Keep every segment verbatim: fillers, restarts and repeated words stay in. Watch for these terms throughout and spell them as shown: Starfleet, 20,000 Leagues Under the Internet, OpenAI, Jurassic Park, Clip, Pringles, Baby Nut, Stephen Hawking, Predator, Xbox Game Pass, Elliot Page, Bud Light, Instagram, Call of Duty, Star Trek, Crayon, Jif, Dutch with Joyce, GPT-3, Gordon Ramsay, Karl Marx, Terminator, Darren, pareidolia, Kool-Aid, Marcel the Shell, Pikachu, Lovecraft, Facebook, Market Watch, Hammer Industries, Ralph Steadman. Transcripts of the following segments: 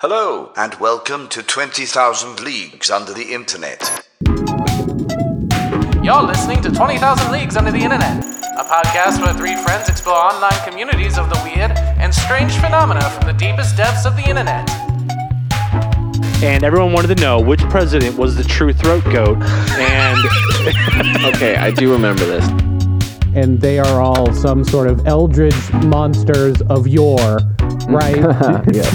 Hello, and welcome to twenty thousand Leagues Under the Internet. You're listening to twenty thousand Leagues Under the Internet, a podcast where three friends explore online communities of the weird and strange phenomena from the deepest depths of the Internet. And everyone wanted to know which president was the true throat goat, and... Okay, I do remember this. And they are all some sort of eldritch monsters of yore. Right. Yes.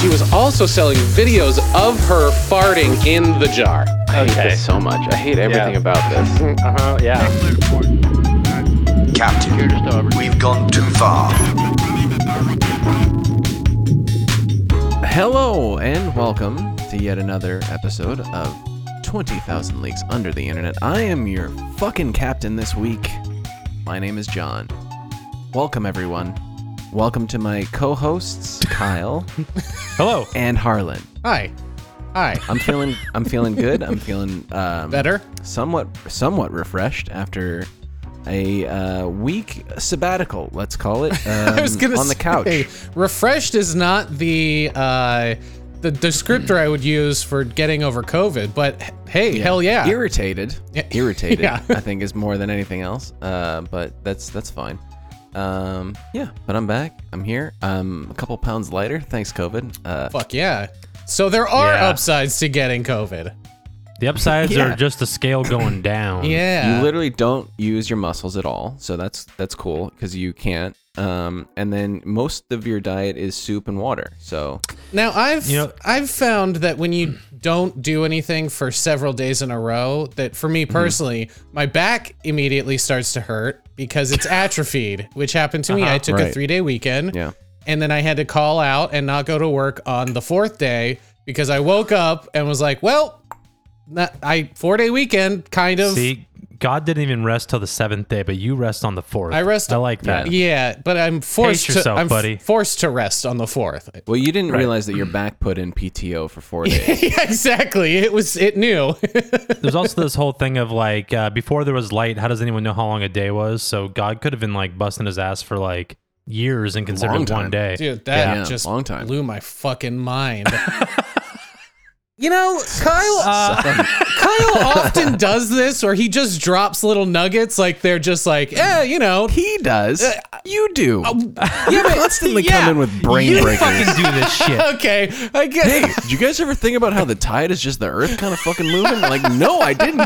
She was also selling videos of her farting in the jar. I okay. hate this so much. I hate everything yeah. about this. Uh-huh, yeah. Captain, we've gone too far. Hello, and welcome to yet another episode of twenty thousand Leagues Under the Internet. I am your fucking captain this week. My name is John. Welcome, everyone. Welcome to my co-hosts, Kyle. Hello. And Harlan. Hi. Hi. I'm feeling I'm feeling good. I'm feeling um, better. Somewhat somewhat refreshed after a uh, week sabbatical, let's call it. Um, I was gonna on the couch. Say, refreshed is not the uh, the descriptor I would use for getting over COVID, but hey, yeah. hell yeah. Irritated. Yeah. Irritated, yeah. I think is more than anything else. Uh, but that's that's fine. Um, yeah, but I'm back. I'm here. I'm a couple pounds lighter. Thanks, COVID. Uh, Fuck yeah. So there are yeah. upsides to getting COVID. The upsides yeah. are just the scale going down. Yeah. You literally don't use your muscles at all. So that's that's cool because you can't. Um, and then most of your diet is soup and water. So now I've you know, I've found that when you don't do anything for several days in a row, that for me personally, mm-hmm. my back immediately starts to hurt because it's atrophied, which happened to me. Uh-huh, I took right. a three day weekend yeah. and then I had to call out and not go to work on the fourth day because I woke up and was like, well, not, I four day weekend kind of. See? God didn't even rest till the seventh day, but you rest on the fourth. I rest. I like that. Yeah, but I'm forced Pace yourself, to. I'm buddy. forced to rest on the fourth. Well, you didn't right. realize that your back put in P T O for four days. Yeah, exactly. It was. It knew. There's also this whole thing of like uh, before there was light. How does anyone know how long a day was? So God could have been like busting his ass for like years and considered it one day. Dude, that yeah, just long time. blew my fucking mind. You know, Kyle uh, Kyle often does this where he just drops little nuggets like they're just like, eh, you know. He does. Uh, you do. Uh, yeah, but, constantly yeah, come in with brain you breakers. You fucking do this shit. Okay. I get Hey, it. Did you guys ever think about how the tide is just the earth kind of fucking moving? Like, no, I didn't. No,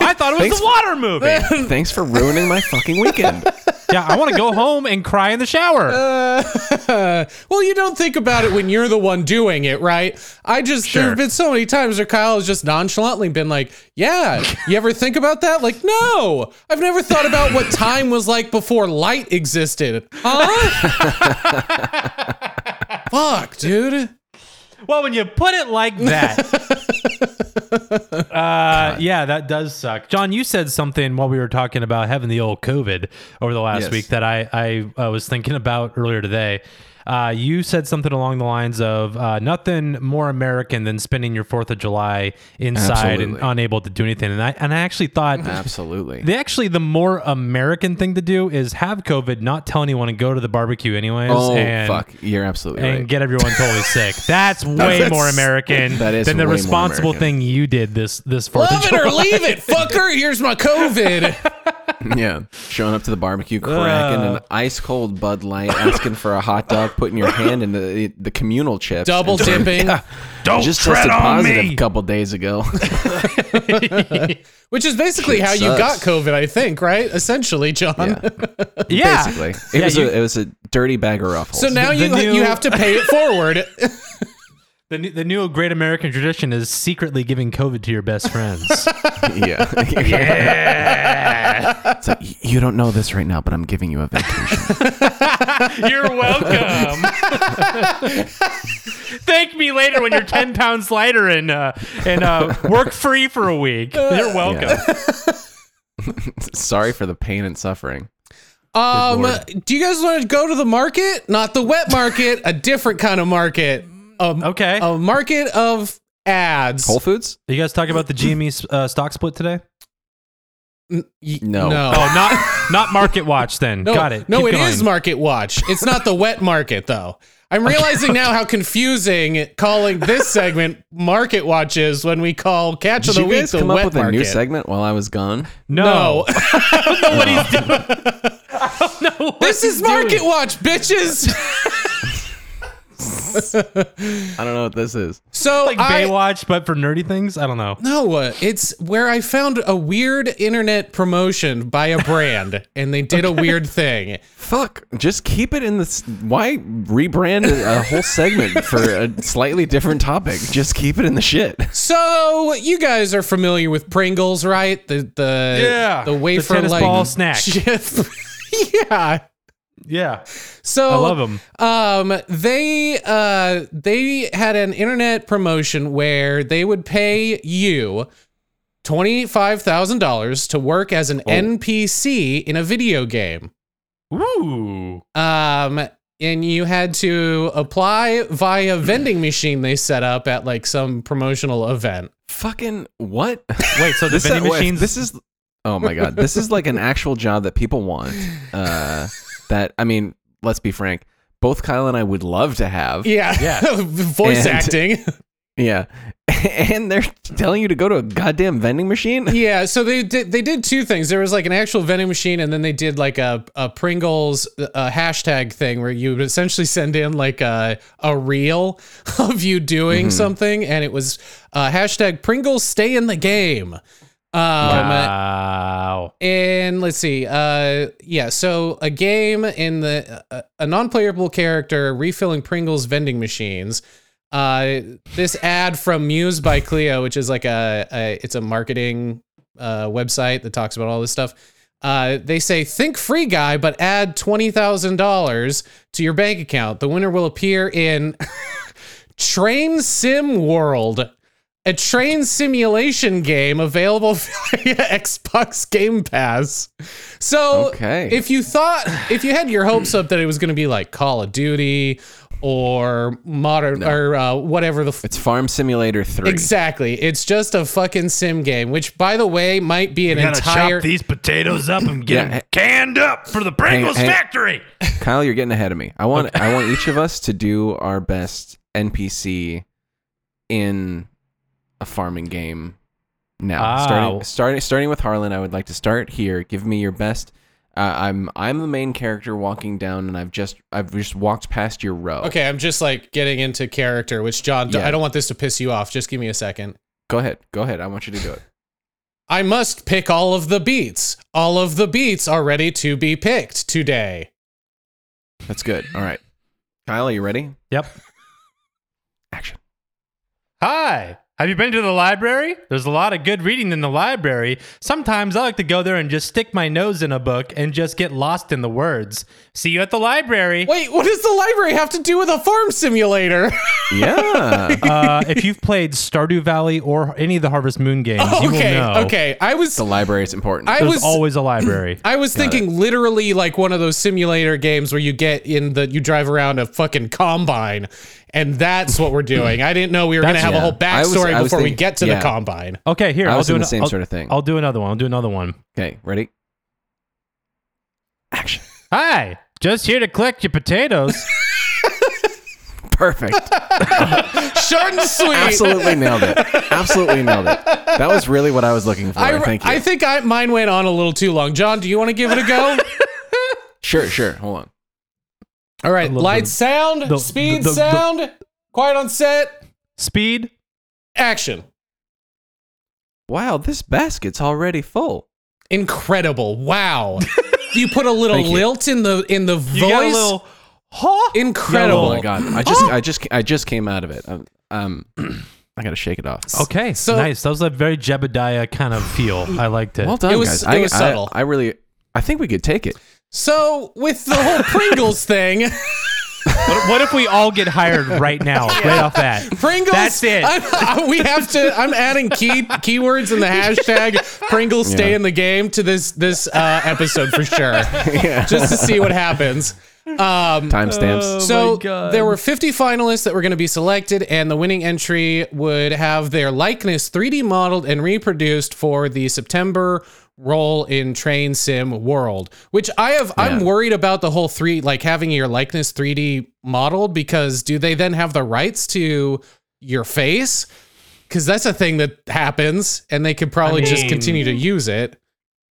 I thought it was thanks, the water moving. Thanks for ruining my fucking weekend. Yeah, I want to go home and cry in the shower. Uh, well, you don't think about it when you're the one doing it, right? I just, sure. there have been so many times where Kyle has just nonchalantly been like, yeah, you ever think about that? Like, no, I've never thought about what time was like before light existed. Huh? Fuck, dude. Well, when you put it like that, uh, yeah, that does suck. John, you said something while we were talking about having the old COVID over the last yes. week that I, I, I was thinking about earlier today. Uh, you said something along the lines of uh, nothing more American than spending your fourth of July inside Absolutely. and unable to do anything. And I and I actually thought... Absolutely. They actually, the more American thing to do is have COVID, not tell anyone, and go to the barbecue anyways. Oh, and, fuck. You're absolutely and right. And get everyone totally sick. That's way that's, more American that is than the responsible thing you did this, this fourth of July. Love it or leave it, fucker. Here's my COVID. Yeah, showing up to the barbecue, cracking uh, an ice cold Bud Light, asking for a hot dog, putting your hand in the the communal chips, double dipping. Yeah. Don't just tread tested on positive me. A couple days ago, which is basically Shit how sucks. you got COVID, I think, right? Essentially, John. Yeah, yeah. basically, it yeah, was you, a it was a dirty bag of Ruffles. So now the, you the new, you have to pay it forward. The new, the new great American tradition is secretly giving COVID to your best friends. Yeah. Yeah. It's like, you don't know this right now, but I'm giving you a vacation. You're welcome. Thank me later when you're ten pounds lighter and uh, and uh, work free for a week. You're welcome. Yeah. Sorry for the pain and suffering. Um, do you guys want to go to the market? Not the wet market, a different kind of market. Um, okay. A market of ads. Whole Foods? Are you guys talking about the G M E uh, stock split today? N- y- no. No. Oh, not not Market Watch then. No, got it. No, Keep it going. Is Market Watch. It's not the wet market though. I'm realizing okay, okay. now how confusing calling this segment Market Watch is when we call Catch of the Week the Wet Market. Did you guys come up with a new segment while I was gone? No. no. I don't know no. what he's doing. I don't know what This he's is Market doing. Watch, bitches. I don't know what this is. So it's like I, Baywatch, but for nerdy things? I don't know. No, uh, it's where I found a weird internet promotion by a brand, and they did okay. a weird thing. Fuck, just keep it in the... Why rebrand a whole segment for a slightly different topic? Just keep it in the shit. So, you guys are familiar with Pringles, right? The the yeah. the wafer the tennis like ball snack. yeah. Yeah. So I love them. Um, they uh, they had an internet promotion where they would pay you twenty-five thousand dollars to work as an oh. N P C in a video game. Ooh. Um, and you had to apply via vending machine they set up at like some promotional event. Fucking what? Wait, so the this vending machines? This is oh my god, this is like an actual job that people want. Uh. That, I mean, let's be frank, both Kyle and I would love to have. Yeah. yeah. Voice and, acting. Yeah. And they're telling you to go to a goddamn vending machine? Yeah. So they did, they did two things. There was like an actual vending machine, and then they did like a, a Pringles a hashtag thing where you would essentially send in like a, a reel of you doing mm-hmm. something. And it was uh, hashtag Pringles stay in the game. Um, wow. And let's see. Uh, yeah. So a game in the uh, a non-playable character refilling Pringles vending machines. Uh, this ad from Muse by Cleo, which is like a, a it's a marketing uh, website that talks about all this stuff. Uh, they say think free guy, but add twenty thousand dollars to your bank account. The winner will appear in Train Sim World. A train simulation game available via Xbox Game Pass. So okay. if you thought, if you had your hopes up that it was going to be like Call of Duty or modern no. or uh, whatever the... F- it's Farm Simulator Three. Exactly. It's just a fucking sim game, which by the way, might be an you gotta entire... chop these potatoes up and get yeah. them canned up for the Pringles hey, hey, factory. Kyle, you're getting ahead of me. I want, okay. I want each of us to do our best N P C in... a farming game now wow. starting starting starting with Harlan. I would like to start here. Give me your best. uh, I'm I'm the main character walking down, and I've just I've just walked past your row. Okay, I'm just like getting into character, which John yeah. I don't want this to piss you off, just give me a second. Go ahead go ahead I want you to do it. I must pick all of the beets. All of the beets are ready to be picked today. That's good. All right, Kyle, are you ready? Yep. Action. Hi. Have you been to the library? There's a lot of good reading in the library. Sometimes I like to go there and just stick my nose in a book and just get lost in the words. See you at the library. Wait, what does the library have to do with a farm simulator? Yeah. uh, if you've played Stardew Valley or any of the Harvest Moon games, oh, okay, you will know. Okay, I was... The library is important. I There's was, always a library. I was Got thinking it. Literally like one of those simulator games where you get in the... You drive around a fucking combine. And that's what we're doing. I didn't know we were going to have yeah. a whole backstory was, before thinking, we get to yeah. the combine. Okay, here. I was I'll do an, the same I'll, sort of thing. I'll do another one. I'll do another one. Okay, ready? Action. Hi, just here to collect your potatoes. Perfect. Short and sweet. Absolutely nailed it. Absolutely nailed it. That was really what I was looking for. I, Thank you. I think I, mine went on a little too long. John, do you want to give it a go? Sure, sure. Hold on. All right, light sound, the, speed the, the, sound, the, quiet on set, speed, action. Wow, this basket's already full. Incredible. Wow. You put a little lilt in the in the voice. You got a little, huh? Incredible. Oh my god. I just I just I just came out of it. Um, um I got to shake it off. Okay. So, nice. That was a very Jebediah kind of feel. I liked it. Well done, it was, guys. It was I, subtle. I, I really I think we could take it. So, with the whole Pringles thing... What, what if we all get hired right now, yeah. right off that? Pringles? That's it. I'm, I, we have to... I'm adding key keywords in the hashtag Pringles yeah. stay in the game to this this uh, episode for sure. Yeah. Just to see what happens. Um, Timestamps. Oh, so, there were fifty finalists that were going to be selected, and the winning entry would have their likeness three D modeled and reproduced for the September role in Train Sim World, which I have, yeah. I'm worried about the whole three, like having your likeness three D modeled, because do they then have the rights to your face? Because that's a thing that happens, and they could probably I mean, just continue to use it.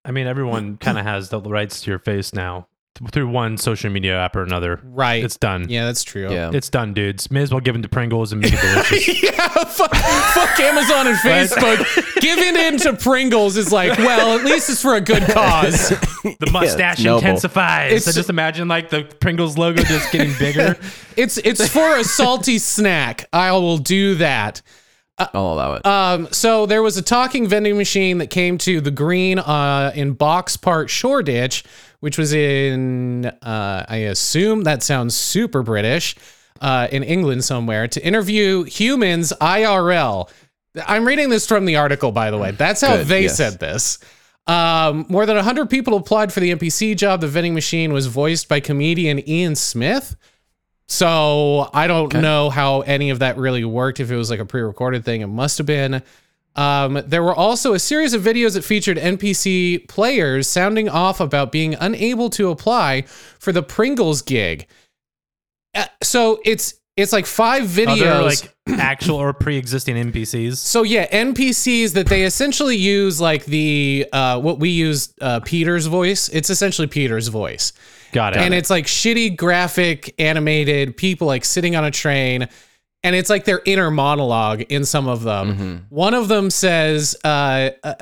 I mean, everyone kind of has the rights to your face now through one social media app or another. Right. It's done. Yeah, that's true. Yeah. It's done, dudes. May as well give in to Pringles and make it delicious. yeah, fuck, fuck Amazon and Facebook. Giving in to Pringles is like, well, at least it's for a good cause. The mustache yeah, intensifies. It's, so just imagine like the Pringles logo just getting bigger. It's it's for a salty snack. I will do that. Uh, I'll allow it. Um, so there was a talking vending machine that came to the green uh, in Box Park Shoreditch, which was in, uh, I assume that sounds super British, uh, in England somewhere, to interview humans I R L. I'm reading this from the article, by the way. That's how Good, they yes. said this. Um, more than one hundred people applied for the N P C job. The vending machine was voiced by comedian Ian Smith. So I don't okay. know how any of that really worked. If it was like a pre-recorded thing, it must have been. Um, there were also a series of videos that featured N P C players sounding off about being unable to apply for the Pringles gig. Uh, so it's it's like five videos. Oh, like actual or pre-existing N P Cs. So yeah, N P Cs that they essentially use like the uh, what we use uh, Peter's voice. It's essentially Peter's voice. Got it. And it's like shitty graphic animated people like sitting on a train, and it's like their inner monologue in some of them. Mm-hmm. One of them says, uh, uh,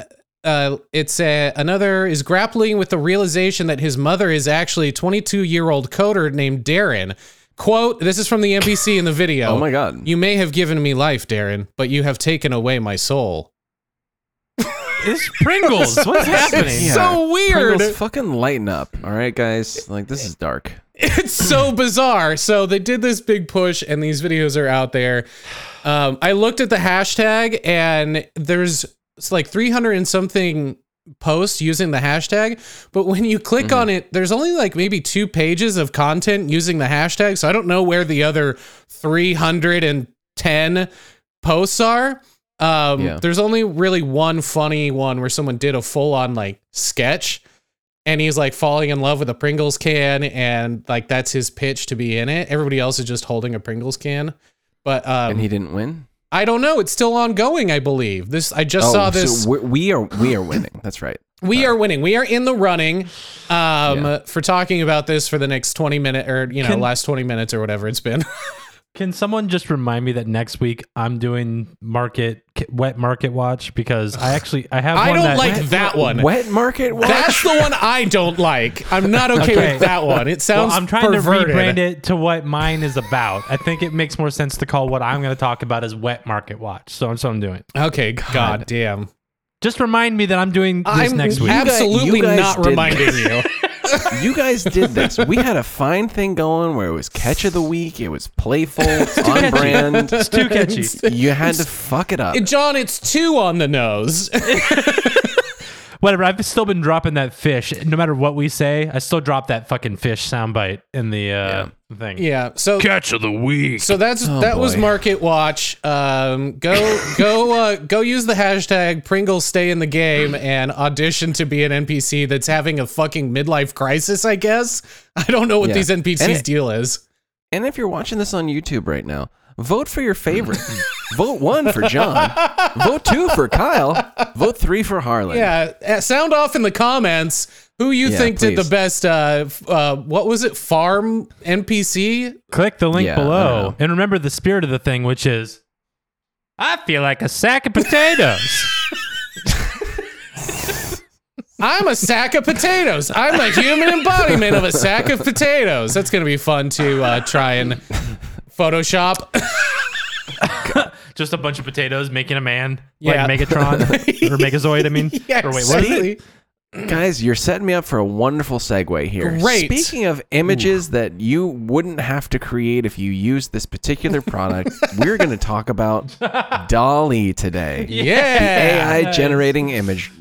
uh, it's a, another is grappling with the realization that his mother is actually a twenty-two year old coder named Darren. Quote, this is from the N P C in the video. Oh my God. You may have given me life, Darren, but you have taken away my soul. It's Pringles. What's happening? It's so weird. Pringles, fucking lighten up. All right, guys. Like, this is dark. It's so bizarre. So they did this big push, and these videos are out there. Um, I looked at the hashtag, and there's it's like three hundred and something posts using the hashtag. But when you click mm-hmm. on it, there's only like maybe two pages of content using the hashtag. So I don't know where the other three hundred ten posts are. Um, yeah. There's only really one funny one where someone did a full on like sketch, and he's like falling in love with a Pringles can, and like that's his pitch to be in it. Everybody else is just holding a Pringles can, but um, and he didn't win. I don't know. It's still ongoing, I believe. This I just oh, saw this. So we are we are winning. That's right. We uh, are winning. We are in the running um, yeah. for talking about this for the next twenty minute or you know can, last twenty minutes or whatever it's been. Can someone just remind me that next week I'm doing market wet market watch, because I actually I have I one don't that, like wet, that one wet market watch. That's the one I don't like. I'm not okay, okay. with that one. It sounds well, I'm trying perverted. to rebrand it to what mine is about. I think it makes more sense to call what I'm going to talk about as wet market watch. So that's what I'm doing. Okay, god, god damn. Just remind me that I'm doing this I'm next week. Absolutely you guys, you guys not reminding you. You guys did this. We had a fine thing going where it was catch of the week. It was playful. It's on brand. It's too catchy. You had to fuck it up. John, it's two on the nose. Whatever. I've still been dropping that fish. No matter what we say, I still drop that fucking fish soundbite in the uh, yeah. thing. Yeah. So catch of the week. So that's oh, that boy. was Market Watch. Um, go go uh, go use the hashtag Pringles stay in the game and audition to be an N P C that's having a fucking midlife crisis. I guess I don't know what yeah. these N P Cs' deal is. And if you're watching this on YouTube right now, vote for your favorite. Vote one for John. Vote two for Kyle. Vote three for Harlan. Yeah, sound off in the comments who you yeah, think please. did the best. Uh, uh, what was it? Farm N P C? Click the link yeah, below. And remember the spirit of the thing, which is, I feel like a sack of potatoes. I'm a sack of potatoes. I'm a human embodiment of a sack of potatoes. That's going to be fun to uh, try and Photoshop. Just a bunch of potatoes making a man, yeah. like Megatron or Megazoid. I mean, yeah, or wait, exactly. what? Guys, you're setting me up for a wonderful segue here. Great. Speaking of images Ooh. that you wouldn't have to create if you used this particular product, we're going to talk about DALL-E today. Yeah, the A I generating image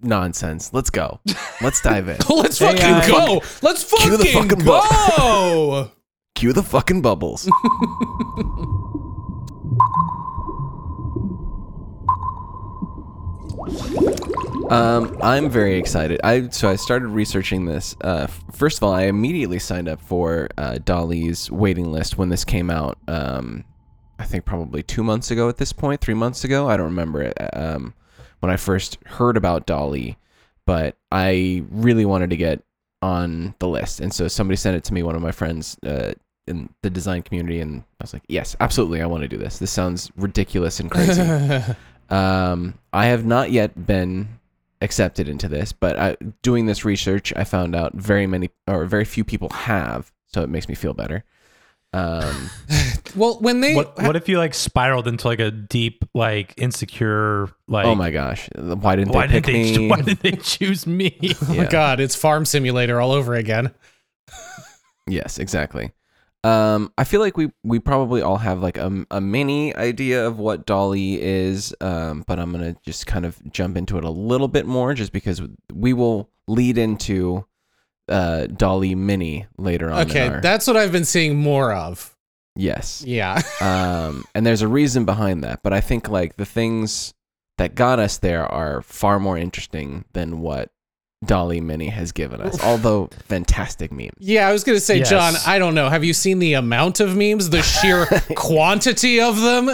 nonsense. Let's go. Let's dive in. Let's fucking A I. go. Let's fucking, Cue the fucking go. Bu- Cue the fucking bubbles. What? Um, I'm very excited. I so I started researching this. Uh, first of all, I immediately signed up for uh, DALL-E's waiting list when this came out. Um, I think probably two months ago at this point, three months ago. I don't remember it, um, when I first heard about DALL-E, but I really wanted to get on the list. And so somebody sent it to me, one of my friends uh, in the design community, and I was like, yes, absolutely, I want to do this. This sounds ridiculous and crazy. um, I have not yet been accepted into this, but I, doing this research, I found out very many or very few people have, so it makes me feel better. Um, well, when they what, what if you like spiraled into like a deep, like insecure, like, oh my gosh, why didn't why they pick did they, me? Why did they choose me? Yeah. Oh my god, it's Farm Simulator all over again. Yes, exactly. Um, I feel like we we probably all have like a, a mini idea of what DALL-E is, um, but I'm gonna just kind of jump into it a little bit more, just because we will lead into uh DALL-E mini later on. Okay, in our... that's what I've been seeing more of. Yes. Yeah. um and there's a reason behind that, but I think like the things that got us there are far more interesting than what DALL-E mini has given us. Although fantastic memes. Yeah, I was gonna say, yes. John, I don't know, have you seen the amount of memes, the sheer quantity of them?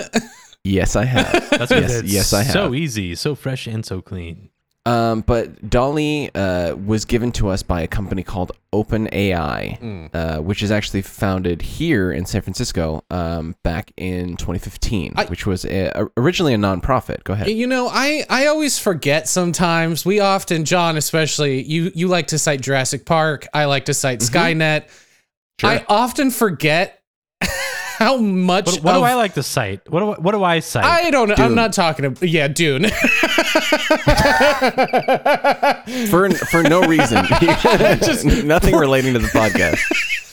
Yes, I have. That's yes, yes, I have. So easy, so fresh, and so clean. Um, but DALL-E uh, was given to us by a company called OpenAI, mm. uh, which is actually founded here in San Francisco um, back in twenty fifteen, I, which was a, originally a nonprofit. Go ahead. You know, I, I always forget sometimes. We often, John especially, you, you like to cite Jurassic Park. I like to cite mm-hmm. Skynet. Sure. I often forget how much. What, what of, do I like to cite? What do I, what do I cite? I don't know. Dune. I'm not talking about. Yeah, Dune. for for no reason. Just, nothing relating to the podcast.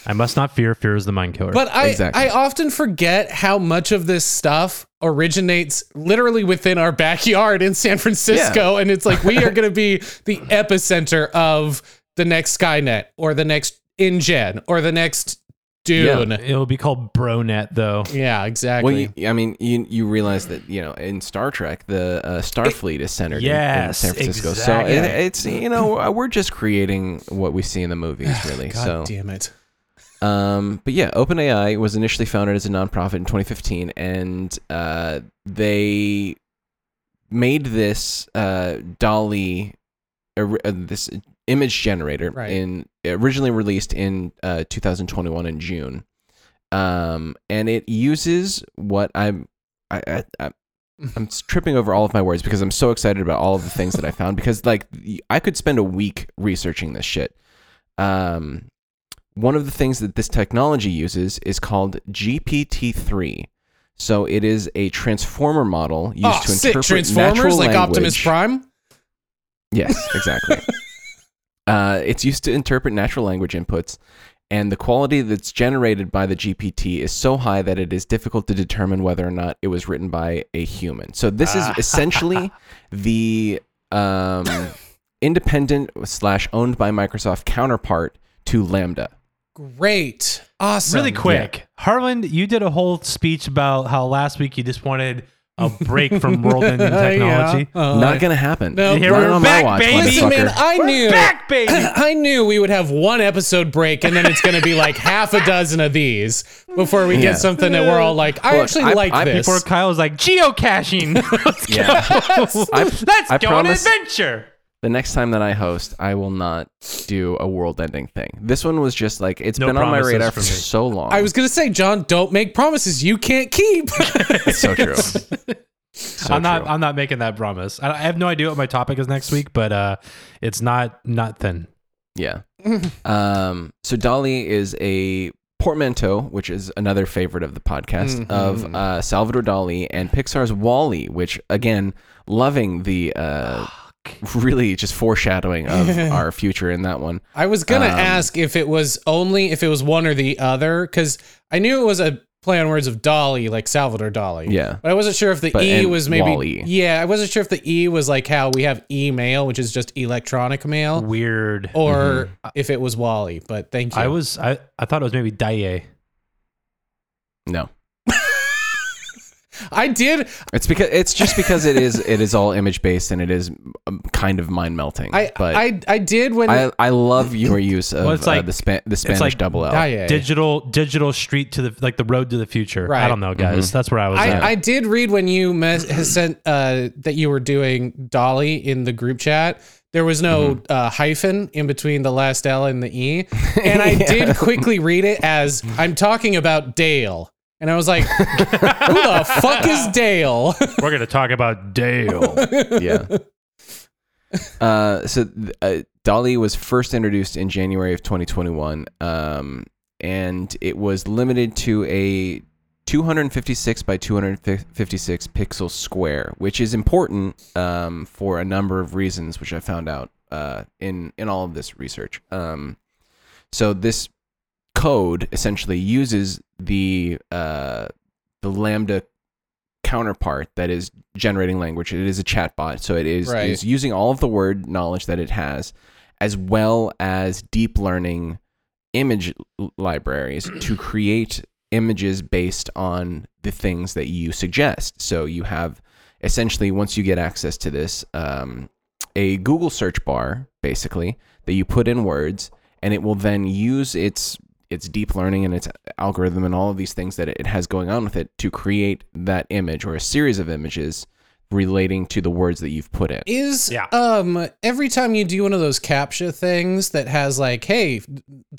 I must not fear. Fear is the mind killer. But I exactly. I often forget how much of this stuff originates literally within our backyard in San Francisco, yeah. And it's like we are going to be the epicenter of the next Skynet or the next InGen or the next. Dune. Yeah. It'll be called Bronet, though. Yeah, exactly. Well, you, I mean, you you realize that, you know, in Star Trek, the uh, Starfleet it, is centered yes, in, in San Francisco. Exactly. So it, it's, you know, we're just creating what we see in the movies, really. God so. damn it. Um, but yeah, OpenAI was initially founded as a nonprofit in twenty fifteen, and uh, they made this uh, DALL-E, uh, this image generator, right. in originally released in uh, two thousand twenty-one in June, um, and it uses what I'm I, I, I, I'm tripping over all of my words because I'm so excited about all of the things that I found, because like I could spend a week researching this shit. Um, one of the things that this technology uses is called G P T three. So it is a transformer model used oh, to interpret transformers natural like language. Optimus Prime. Yes, exactly. Uh, it's used to interpret natural language inputs, and the quality that's generated by the G P T is so high that it is difficult to determine whether or not it was written by a human. So this is essentially the um, independent slash owned by Microsoft counterpart to Lambda. Great. Awesome. Really quick. Yeah. Harlan, you did a whole speech about how last week you just wanted... a break from world-ending technology. Yeah. Uh, Not gonna happen. No, nope. Here we're on back, my watch, baby. Listen, man, I we're knew, back, baby. I knew we would have one episode break, and then it's gonna be like half a dozen of these before we yeah. get something that we're all like, I Look, actually I, like I, this. Before Kyle was like, geocaching. Let's yeah. go. I, Let's I go on an adventure. The next time that I host, I will not do a world-ending thing. This one was just like, it's no been on my radar for, for so long. I was going to say, John, don't make promises you can't keep. So true. So I'm not true. I'm not making that promise. I have no idea what my topic is next week, but uh, it's not not thin. Yeah. um. So DALL-E is a portmanteau, which is another favorite of the podcast, mm-hmm. of uh, Salvador DALL-E and Pixar's WALL-E, which, again, loving the... Uh, really just foreshadowing of our future in that one. I was gonna um, ask if it was only if it was one or the other, because I knew it was a play on words of DALL-E, like Salvador DALL-E. Yeah, but I wasn't sure if the but, E was maybe WALL-E. Yeah, I wasn't sure if the E was like how we have email, which is just electronic mail. Weird. Or mm-hmm. if it was WALL-E. But thank you. I was I, I thought it was maybe DALL-E. No. I did. It's because it's just because it is it is all image based, and it is kind of mind melting. I, but I I did when I, I love your use of well, it's like, uh, the Spa- the Spanish it's like double L. Yeah, yeah, yeah. Digital digital street to the like the road to the future. Right. I don't know, guys. Mm-hmm. That's where I was. I, at. I did read when you mes- has sent uh, that you were doing DALL-E in the group chat. There was no mm-hmm. uh, hyphen in between the last L and the E, and I yeah. did quickly read it as I'm talking about Dale. And I was like, who the fuck is Dale? We're going to talk about Dale. Yeah. Uh, so uh, DALL-E was first introduced in January of twenty twenty-one, um, and it was limited to a two fifty-six by two fifty-six pixel square, which is important um, for a number of reasons, which I found out uh, in, in all of this research. Um, so this code essentially uses the uh, the Lambda counterpart that is generating language. It is a chatbot, so it is, right. is using all of the word knowledge that it has, as well as deep learning image libraries to create images based on the things that you suggest. So you have, essentially, once you get access to this, um, a Google search bar, basically, that you put in words, and it will then use its... its deep learning and its algorithm and all of these things that it has going on with it to create that image or a series of images relating to the words that you've put in. Is yeah. um every time you do one of those CAPTCHA things that has like, hey,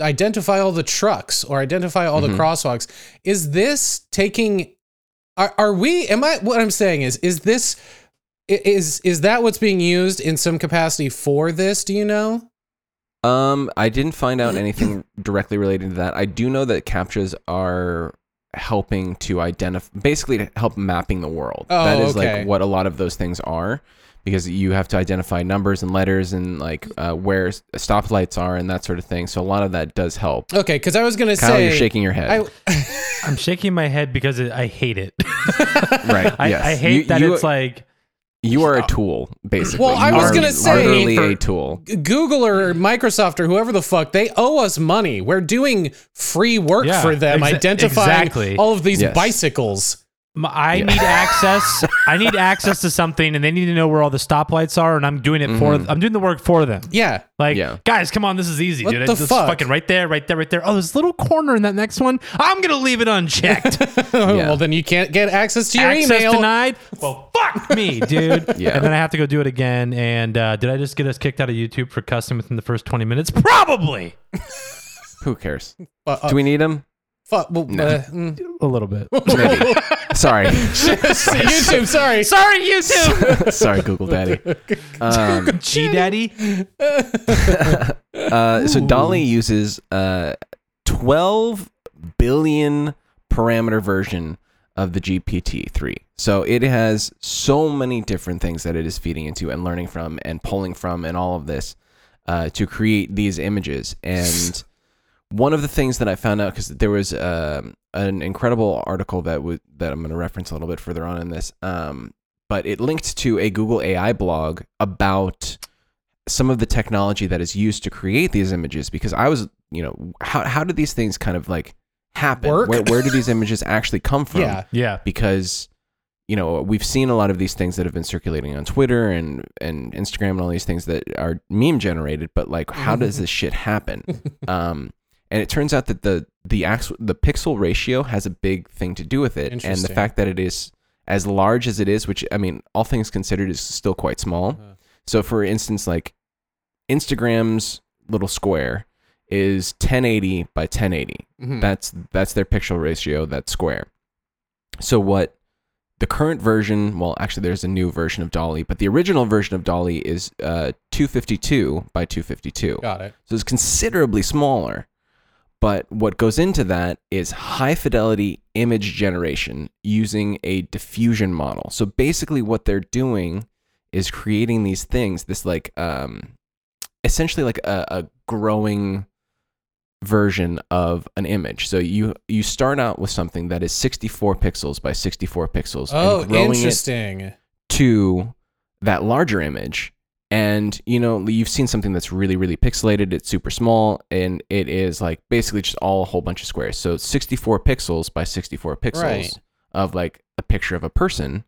identify all the trucks or identify all mm-hmm. the crosswalks, is this taking, are, are we, am I, what I'm saying is, is this, is, is that what's being used in some capacity for this? Do you know? Um, I didn't find out anything directly related to that. I do know that CAPTCHAs are helping to identify, basically to help mapping the world. Oh, that is okay. Like what a lot of those things are, because you have to identify numbers and letters and like uh, where stoplights are and that sort of thing. So a lot of that does help. Okay, because I was going to say... Kyle, you're shaking your head. I, I'm shaking my head because it, I hate it. Right, I, yes. I hate you, that you, it's like... You are a tool, basically. Well, I was going to say, literally a tool. Google or Microsoft or whoever the fuck, they owe us money. We're doing free work yeah, for them, exa- identifying exactly. all of these yes. bicycles. I yeah. need access. I need access to something, and they need to know where all the stoplights are. And I'm doing it mm-hmm. for. I'm doing the work for them. Yeah, like yeah. guys, come on, this is easy, what dude. The it's fuck? Fucking right there, right there, right there. Oh, this little corner in that next one. I'm gonna leave it unchecked. yeah. Well, then you can't get access to your access email denied. Well, fuck me, dude. Yeah. And then I have to go do it again. And uh, did I just get us kicked out of YouTube for cussing within the first twenty minutes? Probably. Who cares? Uh, uh, Do we need them? Fuck. Well, no. uh, mm. A little bit. Maybe. Sorry. YouTube, sorry. Sorry, YouTube. Sorry, Google Daddy. Um, G Daddy. uh, so DALL-E uses uh, twelve billion parameter version of the G P T three. So it has so many different things that it is feeding into and learning from and pulling from and all of this uh, to create these images. And... One of the things that I found out, because there was um, an incredible article that w- that I'm going to reference a little bit further on in this, um, but it linked to a Google A I blog about some of the technology that is used to create these images, because I was, you know, how how do these things kind of like happen? Work? Where, where do these images actually come from? Yeah, yeah. Because, you know, we've seen a lot of these things that have been circulating on Twitter and, and Instagram and all these things that are meme generated, but like, how does this shit happen? Um And it turns out that the the axle, the pixel ratio has a big thing to do with it. And the fact that it is as large as it is, which, I mean, all things considered, is still quite small. Uh-huh. So, for instance, like Instagram's little square is ten eighty by ten eighty. Mm-hmm. That's, that's their pixel ratio, that square. So what the current version, well, actually, there's a new version of DALL-E, but the original version of DALL-E is uh, two fifty-two by two fifty-two. Got it. So it's considerably smaller. But what goes into that is high-fidelity image generation using a diffusion model. So basically what they're doing is creating these things, this like, um, essentially like a, a growing version of an image. So you you start out with something that is sixty-four pixels by sixty-four pixels. Oh, and growing interesting. It to that larger image. And, you know, you've seen something that's really, really pixelated. It's super small, and it is like basically just all a whole bunch of squares. So sixty-four pixels by sixty-four pixels right. of like a picture of a person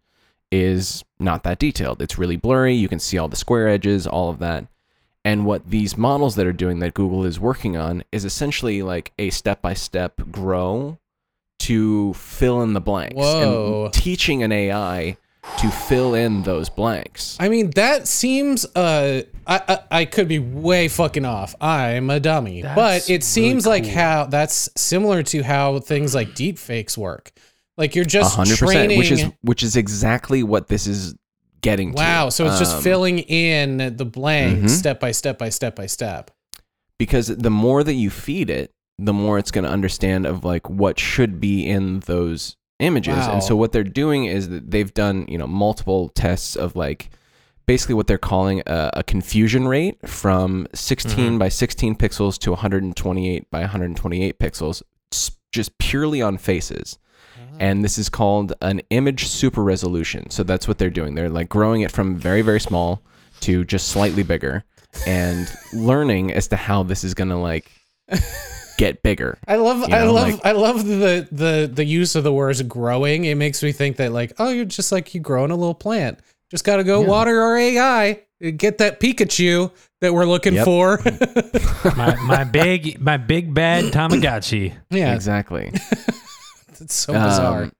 is not that detailed. It's really blurry. You can see all the square edges, all of that. And what these models that are doing that Google is working on is essentially like a step-by-step grow to fill in the blanks. Whoa. And teaching an A I to fill in those blanks. I mean, that seems, uh, I, I, I could be way fucking off. I'm a dummy. That's but it seems really cool. Like how that's similar to how things like deepfakes work. Like you're just one hundred percent, training. Which is, which is exactly what this is getting wow, to. Wow. So it's um, just filling in the blanks mm-hmm. step by step by step by step. Because the more that you feed it, the more it's going to understand of like what should be in those images. Wow. And so what they're doing is that they've done, you know, multiple tests of like basically what they're calling a, a confusion rate from sixteen mm-hmm. by sixteen pixels to one hundred twenty-eight by one hundred twenty-eight pixels, just purely on faces. Mm-hmm. And this is called an image super resolution. So that's what they're doing. They're like growing it from very, very small to just slightly bigger and learning as to how this is going to like get bigger. I love, you know, I love, like, I love the, the, the use of the words growing. It makes me think that like, oh, you're just like, you're growing a little plant. Just got to go yeah. water our A I, get that Pikachu that we're looking yep. for. my, my big, my big bad Tamagotchi. Yeah, exactly. It's so bizarre. Um,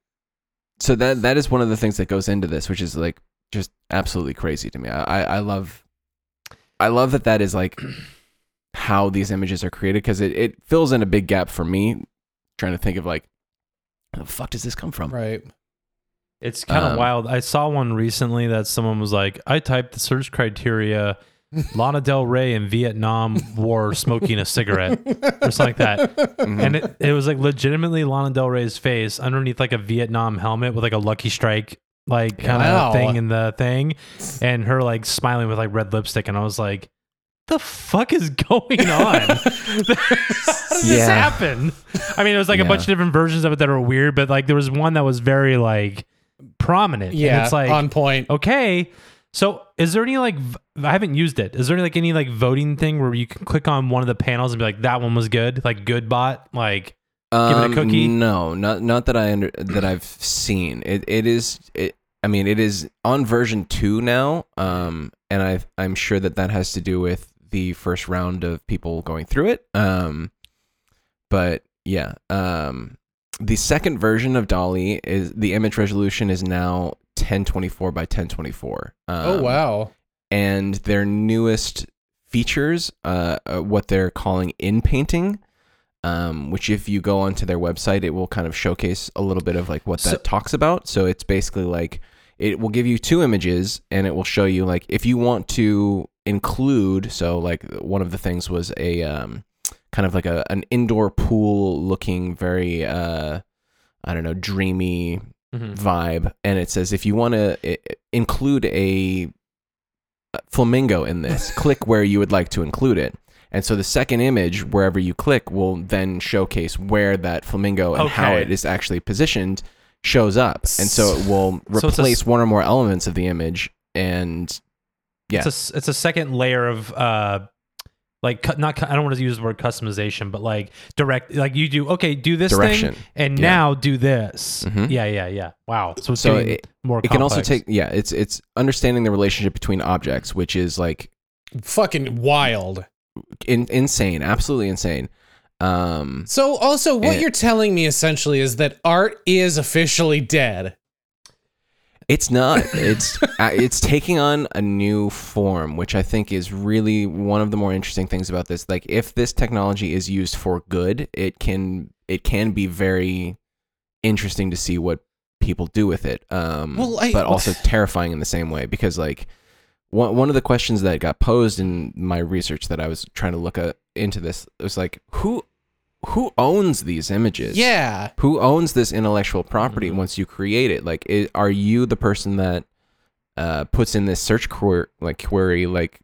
so that, that is one of the things that goes into this, which is like, just absolutely crazy to me. I, I, I love, I love that that is like, how these images are created, because it, it fills in a big gap for me trying to think of like, where the fuck does this come from? Right. It's kind of um, wild. I saw one recently that someone was like, I typed the search criteria Lana Del Rey in Vietnam War smoking a cigarette or something like that. Mm-hmm. And it, it was like legitimately Lana Del Rey's face underneath like a Vietnam helmet with like a Lucky Strike like kind of wow. thing in the thing, and her like smiling with like red lipstick, and I was like, the fuck is going on? How does yeah. this happen? I mean, it was like yeah. a bunch of different versions of it that are weird, but like there was one that was very like prominent. Yeah, and it's like on point. Okay, so is there any like v- I haven't used it. Is there any like any like voting thing where you can click on one of the panels and be like, that one was good, like good bot, like um, give it a cookie? No, not not that I under, that I've seen. It it is. It, I mean, it is on version two now, um, and I I'm sure that that has to do with the first round of people going through it. Um, but yeah, um, the second version of DALL-E is the image resolution is now ten twenty-four by ten twenty-four. Um, oh, wow. And their newest features, uh, what they're calling in painting, um, which if you go onto their website, it will kind of showcase a little bit of like what that so- talks about. So it's basically like, it will give you two images and it will show you like, if you want to include, so like one of the things was a um kind of like a an indoor pool looking very uh I don't know dreamy mm-hmm. vibe, and it says if you want to include a flamingo in this click where you would like to include it, and so the second image wherever you click will then showcase where that flamingo and okay. how it is actually positioned shows up, and so it will replace so a, one or more elements of the image, and yeah. It's a, it's a second layer of uh, like cu- not cu- I don't want to use the word customization, but like direct, like you do okay, do this Direction. thing, and yeah. now do this. Mm-hmm. Yeah, yeah, yeah. Wow. So it's so it, more. It complex. Can also take yeah. It's it's understanding the relationship between objects, which is like fucking wild, in, insane, absolutely insane. Um, so also, what and, you're telling me essentially is that art is officially dead. It's not. It's it's taking on a new form, which I think is really one of the more interesting things about this. Like, if this technology is used for good, it can it can be very interesting to see what people do with it. Um, well, I, but also terrifying in the same way, because like one one of the questions that got posed in my research that I was trying to look at, into this was like, who who owns these images? Yeah. Who owns this intellectual property mm-hmm. once you create it? Like, it, are you the person that uh, puts in this search query, like query, like,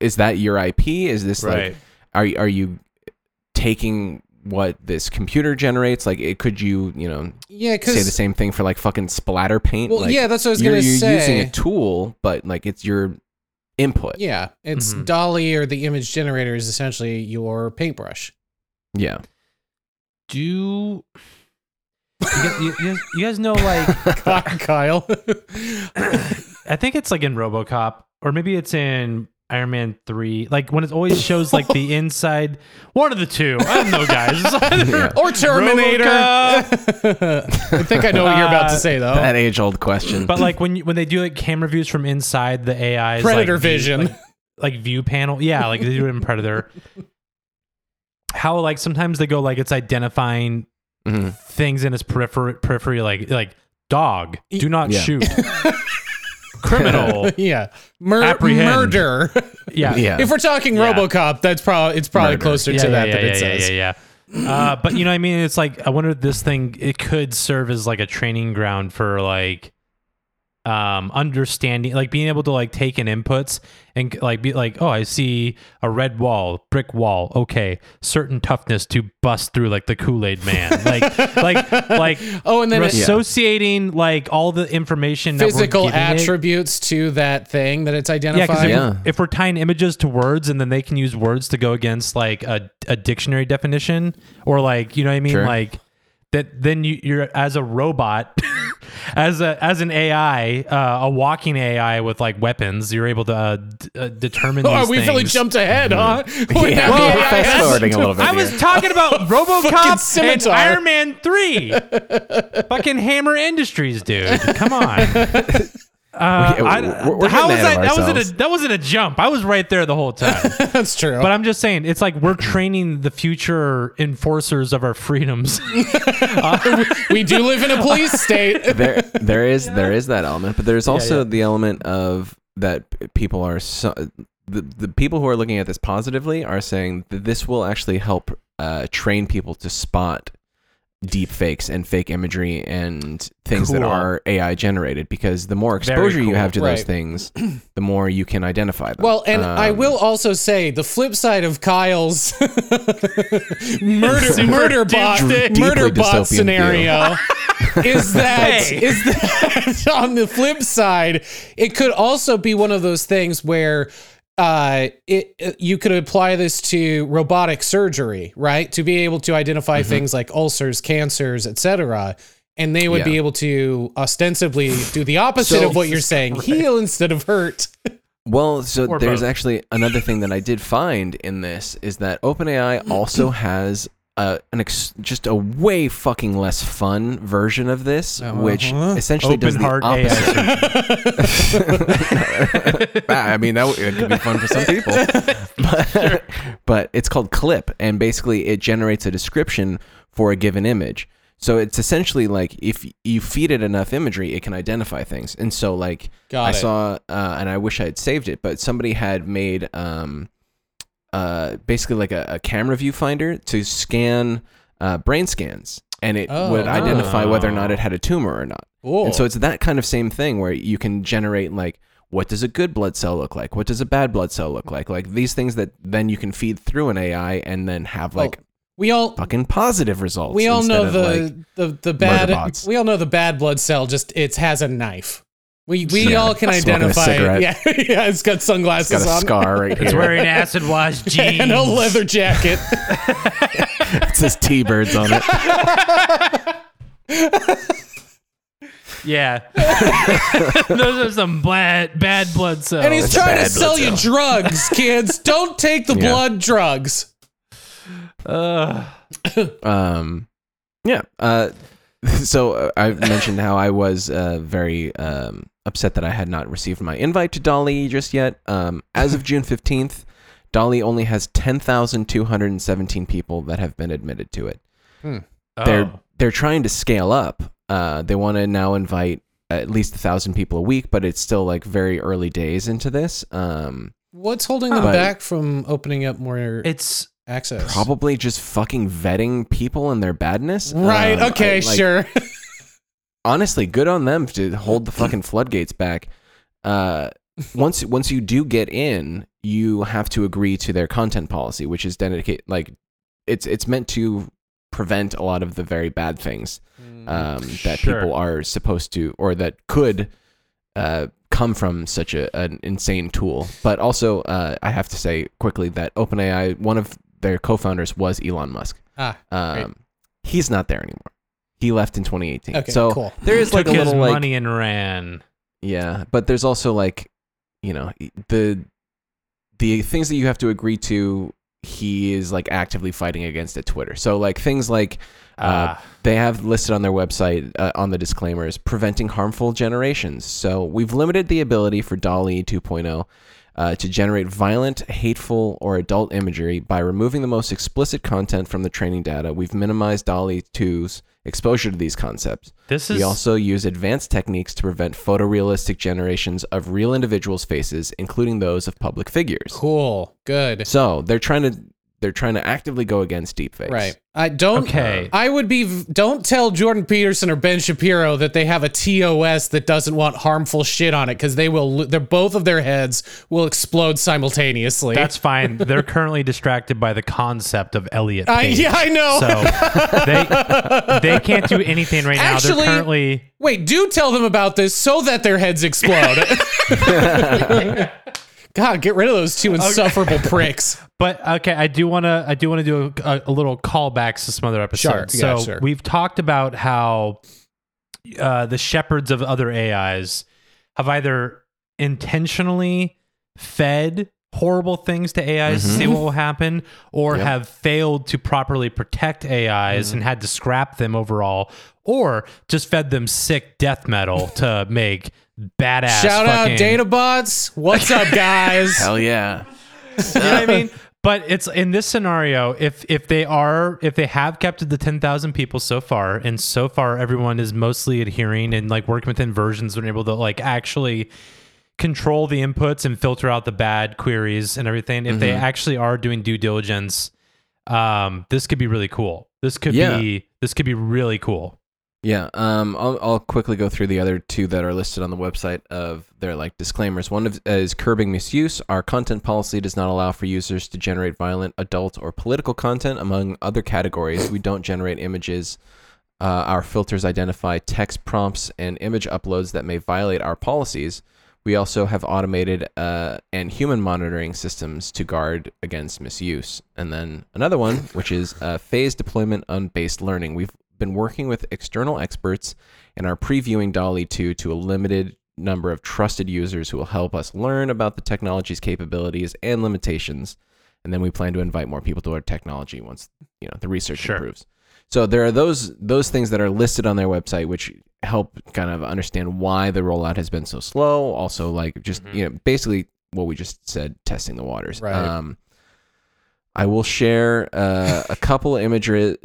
is that your I P? Is this right. like, are, are you taking what this computer generates? Like, it, could you, you know, yeah, say the same thing for like fucking splatter paint? Well, like, yeah, that's what I was going to say. You're using a tool, but like it's your input. Yeah. It's mm-hmm. DALL-E, or the image generator is essentially your paintbrush. Yeah. Do You guys, you, you guys, you guys know, like... Kyle. I think it's, like, in RoboCop, or maybe it's in Iron Man three. Like, when it always shows, like, the inside... One of the two. I don't know, guys. Yeah. Or Terminator. I think I know what you're about to say, though. That age-old question. But, like, when you, when they do, like, camera views from inside the A I's... Predator like, vision. View, like, like, view panel. Yeah, like, they do it in Predator. How, like, sometimes they go, like, it's identifying... Mm-hmm. Things in his periphery, periphery, like like dog, do not yeah. shoot, criminal, yeah, Mur- apprehend. murder, yeah. yeah. If we're talking yeah. RoboCop, that's probably it's probably murder. closer yeah, to yeah, that yeah, than yeah, it yeah, says. Yeah, yeah, yeah. Uh, but you know, what I mean, it's like I wonder if this thing it could serve as like a training ground for like um understanding, like being able to like take in inputs and like be like, oh, I see a red wall, brick wall, okay, certain toughness to bust through like the Kool-Aid man, like like like oh, and then associating it, yeah. like all the information, physical that we're attributes it. to that thing that it's identifying. Yeah, if, yeah. if we're tying images to words, and then they can use words to go against like a, a dictionary definition, or like you know what I mean, sure. like that, then you, you're as a robot. As a as an A I, uh, a walking A I with like weapons, you're able to uh, d- uh, determine. These oh, we things. really jumped ahead, mm-hmm. huh? Yeah, well, fast forwarding a little bit. I here. was talking about RoboCop and Iron Man three. Fucking Hammer Industries, dude. Come on. Uh, we, I, we're, we're how was that? That wasn't a that wasn't a jump. I was right there the whole time. That's true. But I'm just saying, it's like we're training the future enforcers of our freedoms. uh, we, we do live in a police state. There, there is yeah. there is that element, but there's also yeah, yeah. the element of that people are so, the the people who are looking at this positively are saying that this will actually help uh, train people to spot deep fakes and fake imagery and things cool. that are A I generated, because the more exposure cool. you have to right. those things, the more you can identify them. Well, and um, I will also say the flip side of Kyle's murder murder bot murder bot scenario is that hey. is that on the flip side, it could also be one of those things where Uh, it, it you could apply this to robotic surgery, right? To be able to identify mm-hmm. things like ulcers, cancers, et cetera, and they would yeah. be able to ostensibly do the opposite so, of what you're saying: right. heal instead of hurt. Well, so or there's both. Actually another thing that I did find in this is that OpenAI also has a, an ex, just a way fucking less fun version of this, uh-huh. which essentially Open does the opposite. I mean, that would, it could be fun for some people, but, sure. but it's called Clip, and basically it generates a description for a given image. So it's essentially like if you feed it enough imagery, it can identify things. And so like Got I it. saw, uh, and I wish I had saved it, but somebody had made... Um, Uh, basically like a, a camera viewfinder to scan uh, brain scans, and it oh, would identify oh. whether or not it had a tumor or not. Ooh. And so it's that kind of same thing where you can generate like, what does a good blood cell look like? What does a bad blood cell look like? Like these things that then you can feed through an A I and then have like oh, we all fucking positive results. We all know the, like the the bad. We all know the bad blood cell just it has a knife. We we yeah, all can identify it. Yeah, yeah, it's got sunglasses on. It's got a on. scar right here. It's wearing acid wash jeans. And a leather jacket. It says T-Birds on it. Yeah. Those are some bad, bad blood cells. And he's That's trying to sell you cell. drugs, kids. Don't take the yeah. blood drugs. Uh. um. Yeah. Uh. So uh, I mentioned how I was uh, very um, upset that I had not received my invite to DALL-E just yet. Um, as of June fifteenth, DALL-E only has ten thousand two hundred seventeen people that have been admitted to it. Hmm. Oh. They're they're trying to scale up. Uh, they want to now invite at least a thousand people a week, but it's still like very early days into this. Um, What's holding them back from opening up more? It's access. Probably just fucking vetting people and their badness. Right. Um, okay. I, like, sure. Honestly, good on them to hold the fucking floodgates back. Uh, once once you do get in, you have to agree to their content policy, which is dedicated. Like, it's it's meant to prevent a lot of the very bad things um, that sure. people are supposed to, or that could uh, come from such a, an insane tool. But also, uh, I have to say quickly that OpenAI, one of their co-founders was Elon Musk. Ah, um, he's not there anymore. He left in twenty eighteen. Okay, so cool. There is like Took a little his like money and ran. Yeah, but there's also like, you know, the the things that you have to agree to. He is like actively fighting against at Twitter. So like things like uh, ah. they have listed on their website uh, on the disclaimers, preventing harmful generations. So we've limited the ability for DALL-E two point oh uh, to generate violent, hateful, or adult imagery by removing the most explicit content from the training data. We've minimized DALL-E two's exposure to these concepts. This is... We also use advanced techniques to prevent photorealistic generations of real individuals' faces, including those of public figures. Cool. Good. So they're trying to they're trying to actively go against deepfakes. Right. I don't. Okay. I would be. Don't tell Jordan Peterson or Ben Shapiro that they have a T O S that doesn't want harmful shit on it, because they will. They're both of their heads will explode simultaneously. That's fine. They're currently distracted by the concept of Elliot Page. I, yeah, I know. So they they can't do anything right now. Actually, they're currently. Wait, do tell them about this so that their heads explode. God, get rid of those two insufferable okay. pricks. But okay, I do want to I do want to do a, a little callbacks to some other episodes. Sure, so yeah, sure. We've talked about how uh, the shepherds of other A Is have either intentionally fed horrible things to A Is mm-hmm. to see what will happen, or yep. have failed to properly protect A Is mm. and had to scrap them overall, or just fed them sick death metal to make badass. Shout fucking... out DataBots. What's up, guys? Hell yeah. You know what I mean? But it's in this scenario, if if they are if they have kept the ten thousand people so far, and so far everyone is mostly adhering and like working within versions and able to like actually control the inputs and filter out the bad queries and everything. If mm-hmm. they actually are doing due diligence, um, this could be really cool. This could yeah. be this could be really cool. Yeah, um, I'll, I'll quickly go through the other two that are listed on the website of their like disclaimers. One of, uh, is curbing misuse. Our content policy does not allow for users to generate violent, adult, or political content, among other categories. We don't generate images. Uh, our filters identify text prompts and image uploads that may violate our policies. We also have automated uh, and human monitoring systems to guard against misuse. And then another one, which is uh, phased deployment on based learning. We've been working with external experts and are previewing DALL-E two to a limited number of trusted users who will help us learn about the technology's capabilities and limitations. And then we plan to invite more people to our technology once, you know, the research sure. improves. So there are those those things that are listed on their website, which help kind of understand why the rollout has been so slow. Also, like just, mm-hmm. you know, basically what we just said, testing the waters. Right. Um, I will share uh, a couple images.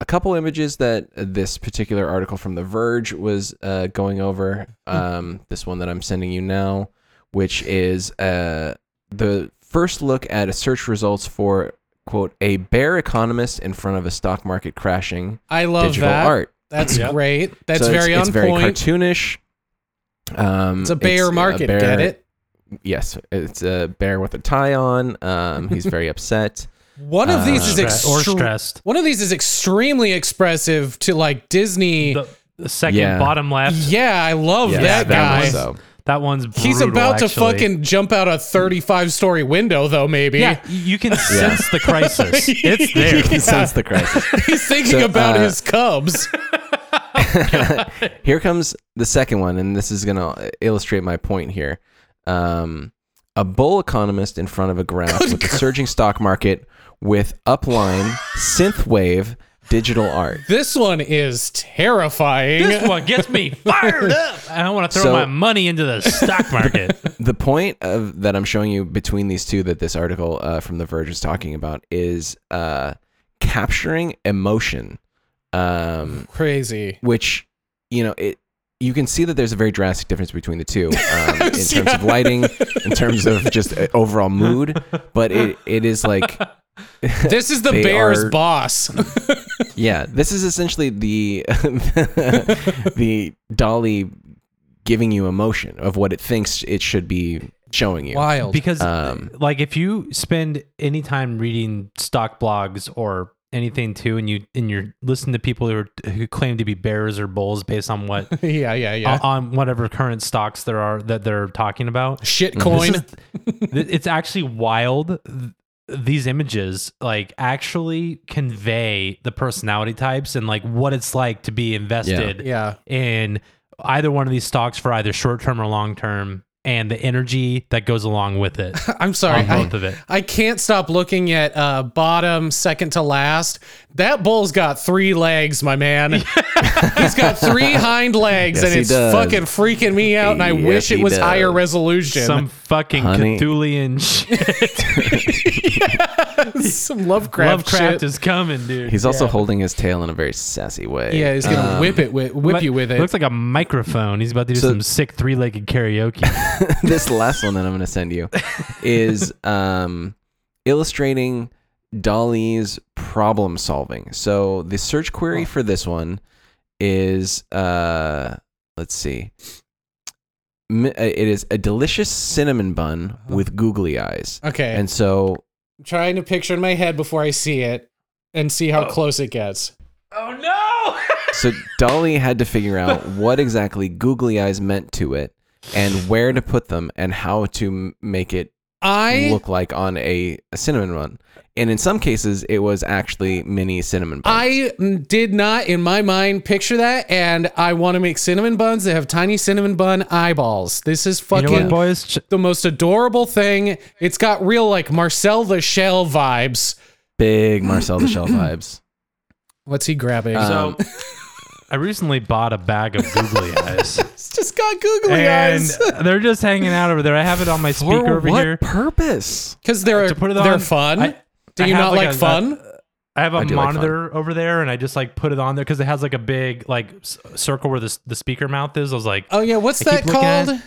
A couple images that this particular article from The Verge was uh, going over, um, this one that I'm sending you now, which is uh, the first look at a search results for, quote, a bear economist in front of a stock market crashing. I love digital that. Art. That's yeah. great. That's so very it's, on it's very point. Cartoonish. Um, it's a bear it's market. A bear, get it? Yes, it's a bear with a tie on. Um, he's very upset. One of these uh, is ex- or stressed. One of these is extremely expressive to like Disney. The, the second yeah. bottom left. Yeah, I love yeah, that, that guy. One, so. That one's brutal, he's about actually. to fucking jump out a thirty-five story window, though. Maybe yeah, you can yeah. sense the crisis. It's there. You can yeah. sense the crisis. He's thinking so, about uh, his Cubs. Here comes the second one, and this is gonna illustrate my point here. Um, a bull economist in front of a graph with a surging stock market. With upline, synthwave, digital art. This one is terrifying. This one gets me fired up. I don't want to throw so, my money into the stock market. The point of that I'm showing you between these two that this article uh, from The Verge is talking about is uh, capturing emotion. Um, Crazy. Which, you know, it. You can see that there's a very drastic difference between the two um, in terms yeah. of lighting, in terms of just overall mood. But it, it is like... This is the bear's are, boss. Yeah, this is essentially the the DALL-E giving you emotion of what it thinks it should be showing you. Wild, because um, like if you spend any time reading stock blogs or anything too, and you and you're listening to people who are, who claim to be bears or bulls based on what yeah yeah yeah on, on whatever current stocks there are that they're talking about, shitcoin. It's actually wild these images like actually convey the personality types and like what it's like to be invested yeah. Yeah. in either one of these stocks for either short-term or long-term, and the energy that goes along with it. I'm sorry. On both I, of it. I can't stop looking at uh, bottom second to last. That bull's got three legs, my man. He's got three hind legs, yes, and it's does. fucking freaking me out, and I yes, wish it was does. higher resolution. Some fucking Honey. Cthulian shit. Yes, some Lovecraft Lovecraft shit. is coming, dude. He's also yeah. holding his tail in a very sassy way. Yeah, he's going to um, whip it, whip, whip you with it. Looks like a microphone. He's about to do so, some sick three-legged karaoke. This last one that I'm going to send you is um, illustrating DALL-E's problem solving. So the search query for this one is, uh, let's see. It is a delicious cinnamon bun with googly eyes. Okay. And so I'm trying to picture in my head before I see it and see how oh. close it gets. Oh, no. So DALL-E had to figure out what exactly googly eyes meant to it, and where to put them, and how to make it I, look like on a, a cinnamon bun. And in some cases, it was actually mini cinnamon buns. I did not, in my mind, picture that, and I want to make cinnamon buns that have tiny cinnamon bun eyeballs. This is fucking you know what, boys? the most adorable thing. It's got real, like, Marcel the Shell vibes. Big Marcel the Shell vibes. What's he grabbing? Um, so... I recently bought a bag of googly eyes. It's just got googly and eyes. And they're just hanging out over there. I have it on my speaker For over what here. What purpose? Because they're uh, to put it they're on, fun. I, do you not like, like a, fun? A, I have a I monitor like over there, and I just like put it on there because it has like a big like s- circle where the the speaker mouth is. I was like, oh yeah, what's I that called? At,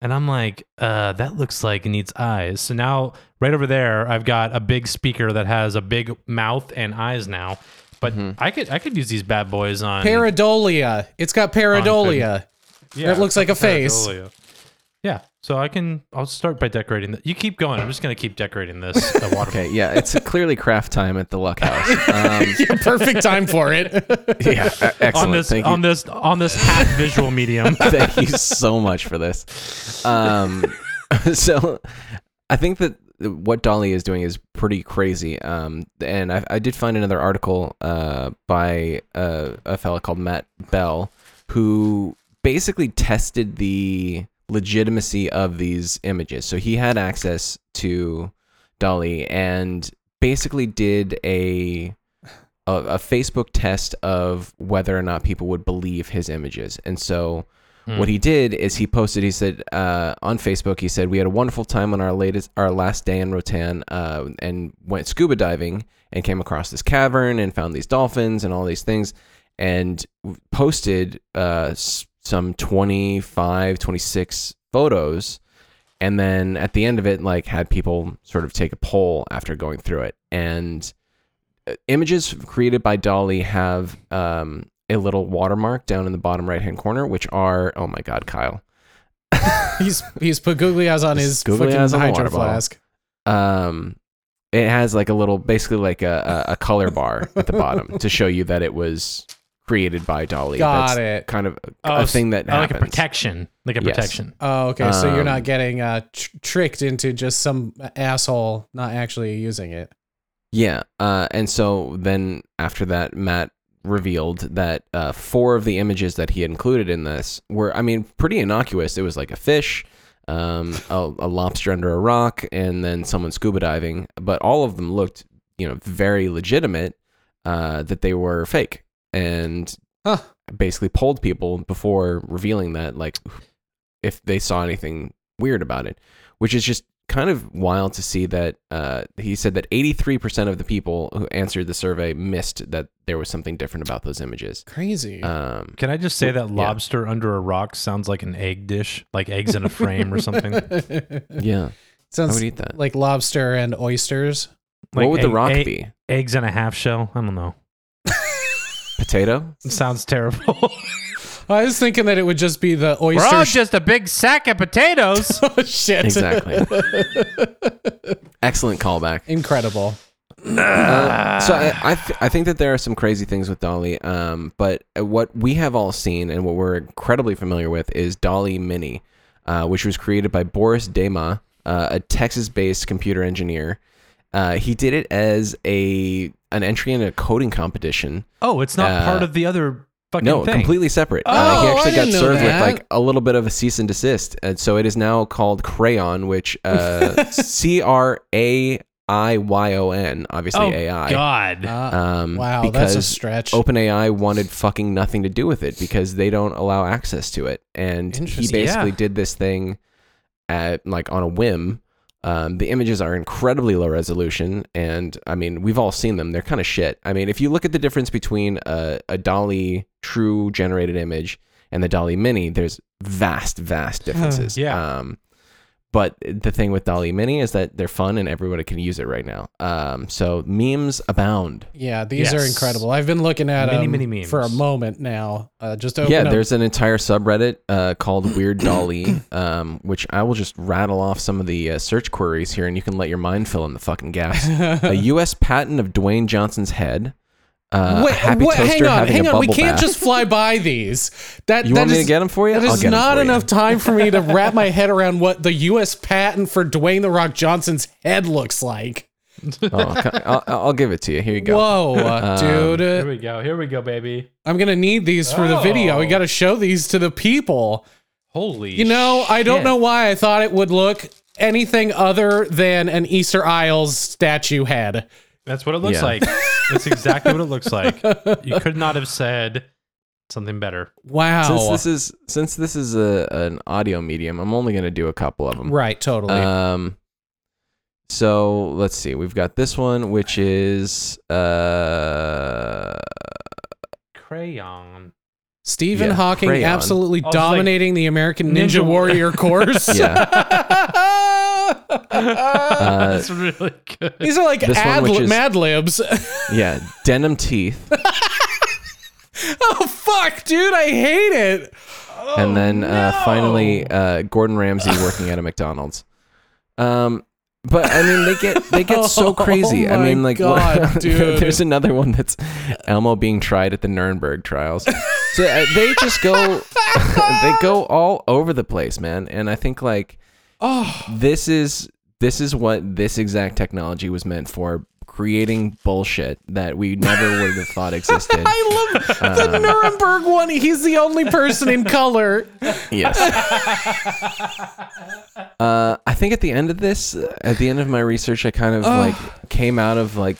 and I'm like, uh, that looks like it needs eyes. So now right over there, I've got a big speaker that has a big mouth and eyes now. But mm-hmm. I could I could use these bad boys on pareidolia. It's got pareidolia. Yeah, it looks like a face. Yeah, so I can. I'll start by decorating. The, you keep going. I'm just gonna keep decorating this. The water okay. Yeah, it's clearly craft time at the Luck House. Um, yeah, perfect time for it. Yeah, excellent. On this, Thank on you. this, on this hat visual medium. Thank you so much for this. Um, so I think that what DALL-E is doing is pretty crazy. Um, and I, I did find another article uh, by a, a fella called Matt Bell, who basically tested the legitimacy of these images. So he had access to DALL-E and basically did a, a, a Facebook test of whether or not people would believe his images. And so what he did is he posted, he said, uh, on Facebook, he said, we had a wonderful time on our latest, our last day in Rotan, uh, and went scuba diving and came across this cavern and found these dolphins and all these things, and posted uh, some twenty-five, twenty-six photos. And then at the end of it, like had people sort of take a poll after going through it. And images created by DALL-E have... Um, a little watermark down in the bottom right-hand corner, which are, oh my God, Kyle. he's he's put googly eyes on his fucking hydro flask. Um, it has like a little, basically like a, a color bar at the bottom to show you that it was created by DALL-E. Got That's it. Kind of a, oh, a thing that oh, happens. Like a protection. Like a yes. protection. Oh, okay. Um, so you're not getting uh, tr- tricked into just some asshole not actually using it. Yeah. Uh, and so then after that, Matt revealed that uh, four of the images that he had included in this were, I mean, pretty innocuous. It was like a fish, um, a, a lobster under a rock, and then someone scuba diving. But all of them looked, you know, very legitimate, uh, that they were fake. And huh. basically polled people before revealing that, like, if they saw anything weird about it, which is just kind of wild to see that uh, he said that eighty-three percent of the people who answered the survey missed that there was something different about those images. Crazy. Um, Can I just say that lobster yeah. under a rock sounds like an egg dish, like eggs in a frame or something? Yeah. Sounds I would eat that. Like lobster and oysters. Like what would egg, the rock egg, be? Eggs in a half shell? I don't know. Potato? It sounds terrible. I was thinking that it would just be the oyster. We're all just a big sack of potatoes. Oh, shit. Exactly. Excellent callback. Incredible. Uh, so I I, th- I think that there are some crazy things with DALL-E, um, but what we have all seen and what we're incredibly familiar with is DALL-E Mini, uh, which was created by Boris Dema, uh, a Texas-based computer engineer. Uh, he did it as a an entry in a coding competition. Oh, it's not uh, part of the other fucking no, thing. No, completely separate. Oh, uh, he actually I didn't got served know that. with like a little bit of a cease and desist, and so it is now called Crayon, which uh, C R A I Y O N, obviously oh, A I. God. Um, wow, that's a stretch. OpenAI wanted fucking nothing to do with it because they don't allow access to it, and he basically yeah. did this thing at like on a whim. Um, the images are incredibly low resolution, and I mean, we've all seen them. They're kind of shit. I mean, if you look at the difference between a, a DALL-E true generated image and the DALL-E Mini, there's vast, vast differences. yeah. Um, but the thing with DALL-E Mini is that they're fun and everybody can use it right now. Um, so memes abound. Yeah, these yes. are incredible. I've been looking at many, um, many memes for a moment now. Uh, just open yeah, up. There's an entire subreddit uh, called Weird DALL-E, um, which I will just rattle off some of the uh, search queries here, and you can let your mind fill in the fucking gaps. A U S patent of Dwayne Johnson's head. Uh, Wait, happy what, hang on, hang on. We can't bath. just fly by these. That you that want is, me to get them for you? That I'll is not enough time for me to wrap my head around what the U S patent for Dwayne The Rock Johnson's head looks like. oh, I'll, I'll give it to you. Here you go. Whoa, um, dude! Here we go. Here we go, baby. I'm gonna need these for oh. the video. We got to show these to the people. Holy! You know, shit. I don't know why I thought it would look anything other than an Easter Isles statue head. That's what it looks yeah. like. That's exactly what it looks like. You could not have said something better. Wow. Since this is since this is a an audio medium, I'm only going to do a couple of them. Right, totally. Um. So let's see. We've got this one, which is uh, Crayon. Stephen yeah, Hawking Crayon. absolutely dominating like, the American Ninja, Ninja Warrior course. Yeah. Uh, that's really good. These are like ad li- is, Mad Libs. Yeah, denim teeth. Oh fuck, dude, I hate it. Oh, and then no. uh, finally, uh, Gordon Ramsay working at a McDonald's. Um, but I mean, they get they get so crazy. Oh, I mean, like, God, what, dude. There's another one that's Elmo being tried at the Nuremberg trials. So uh, they just go, they go all over the place, man. And I think like. Oh. This is this is what this exact technology was meant for, creating bullshit that we never would have thought existed. I love uh, the Nuremberg one. He's the only person in color. Yes. uh, I think at the end of this, at the end of my research, I kind of oh. like came out of like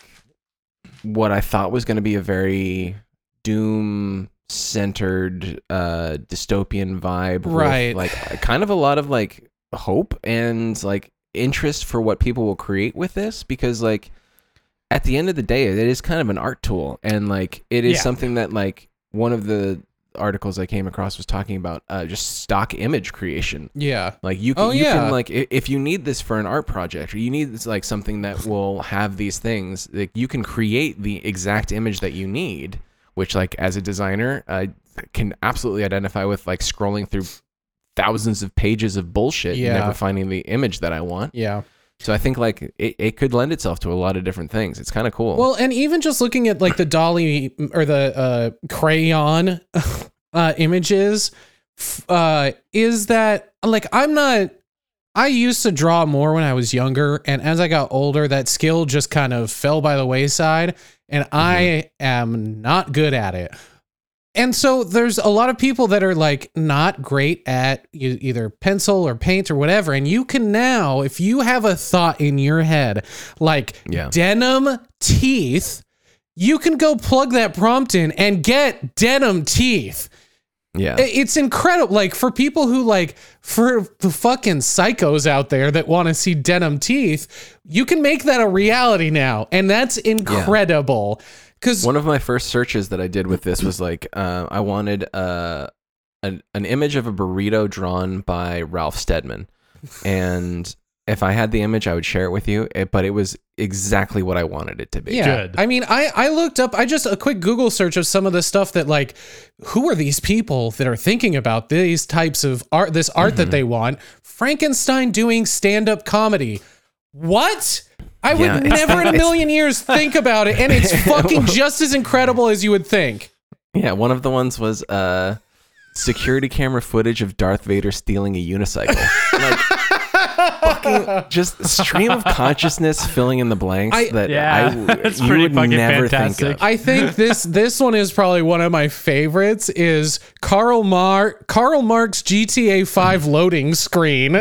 what I thought was going to be a very doom-centered uh, dystopian vibe, right? With, like kind of a lot of like. hope and like interest for what people will create with this, because like at the end of the day it is kind of an art tool, and like it is yeah. something that like one of the articles I came across was talking about uh just stock image creation. Yeah, like you can, oh, you yeah. can like if you need this for an art project, or you need this like something that will have these things, like you can create the exact image that you need, which like as a designer I can absolutely identify with, like scrolling through thousands of pages of bullshit yeah. and never finding the image that I want. Yeah. So I think like it, it could lend itself to a lot of different things. It's kind of cool. Well, and even just looking at like the DALL-E or the uh, Crayon uh, images uh, is that like, I'm not, I used to draw more when I was younger. And as I got older, that skill just kind of fell by the wayside, and mm-hmm. I am not good at it. And so there's a lot of people that are like not great at either pencil or paint or whatever. And you can now, if you have a thought in your head, like yeah. denim teeth, you can go plug that prompt in and get denim teeth. Yeah, it's incredible. Like for people who like for the fucking psychos out there that want to see denim teeth, you can make that a reality now. And that's incredible. Yeah. One of my first searches that I did with this was like, uh, I wanted uh, an, an image of a burrito drawn by Ralph Steadman. And if I had the image, I would share it with you. It, but it was exactly what I wanted it to be. Yeah. Good. I mean, I, I looked up, I just a quick Google search of some of the stuff that like, who are these people that are thinking about these types of art, this art mm-hmm. that they want? Frankenstein doing stand-up comedy. What? I yeah, would never in a million years think about it, and it's fucking just as incredible as you would think. Yeah, one of the ones was uh, security camera footage of Darth Vader stealing a unicycle. Like, fucking just stream of consciousness filling in the blanks I, that yeah, I it's you pretty would fucking never fantastic. Think of. I think this this one is probably one of my favorites is Karl Mar Karl Marx G T A five loading screen.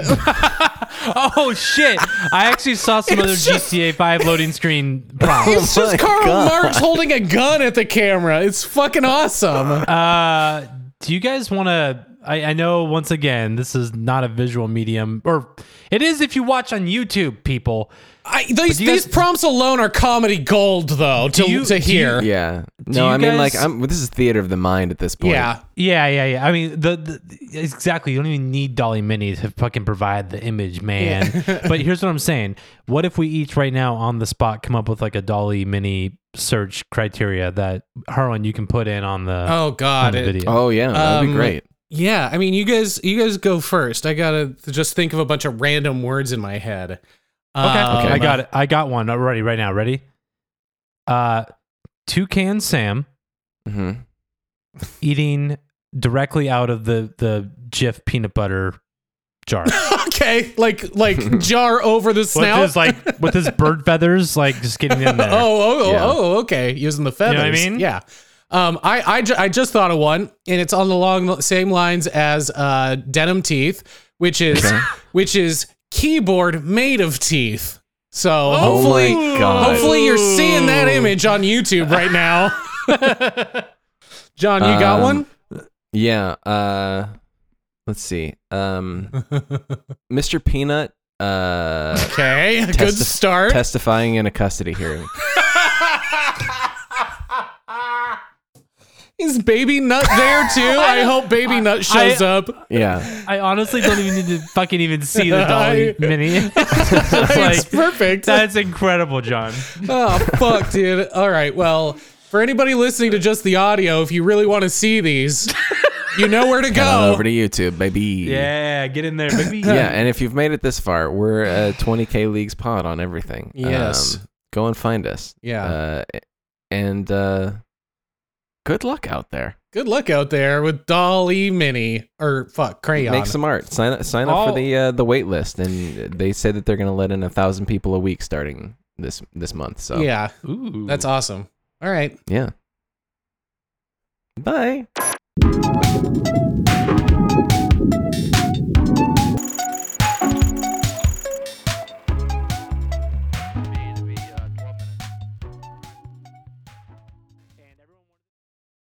Oh shit! I actually saw some it's other just, G T A five loading screen props. It's just oh Karl God. Marx holding a gun at the camera. It's fucking awesome. Uh, do you guys want to? I, I know, once again, this is not a visual medium, or it is if you watch on YouTube, people. I, these you guys, these prompts alone are comedy gold, though, to, you, to hear. You, yeah. No, I guys, mean, like, I'm, this is theater of the mind at this point. Yeah, yeah, yeah, yeah. I mean, the, the exactly. You don't even need DALL-E Mini to fucking provide the image, man. Yeah. But here's what I'm saying. What if we each right now on the spot come up with, like, a DALL-E Mini search criteria that, Harlan, you can put in on the Oh, God. It, video. Oh, yeah. That'd um, be great. Yeah, I mean, you guys, you guys go first. I gotta just think of a bunch of random words in my head. Okay, um, okay. I got it. I got one already right now. Ready? Uh, Toucan Sam mm-hmm. eating directly out of the the Jif peanut butter jar. Okay, like like jar over the snout, with his, like with his bird feathers, like just getting in there. Oh, oh, yeah. oh, okay, using the feathers. You know what I mean? Yeah. Um, I, I, ju- I just thought of one, and it's on the long, the same lines as uh, denim teeth, which is okay. which is keyboard made of teeth. So oh hopefully, my God. hopefully you're seeing that image on YouTube right now. John, you got um, one? Yeah. Uh, let's see. Um, Mister Peanut. Uh, okay, testi- good start. Testifying in a custody hearing. Is Baby Nut there too? I, I hope Baby I, Nut shows I, up. Yeah. I honestly don't even need to fucking even see the DALL-E Mini. It's, like, it's perfect. That's incredible, John. Oh fuck, dude. All right. Well, for anybody listening to just the audio, if you really want to see these, you know where to go. Come over to YouTube, baby. Yeah, get in there, baby. Yeah, and if you've made it this far, we're a twenty K Leagues pod on everything. Yes. Um, go and find us. Yeah. Uh, and. Uh, Good luck out there. Good luck out there with DALL-E Mini or fuck Crayon. Make some art. Sign up. Sign up All, for the uh, the wait list, and they say that they're going to let in a thousand people a week starting this this month. So yeah, Ooh. That's awesome. All right. Yeah. Bye.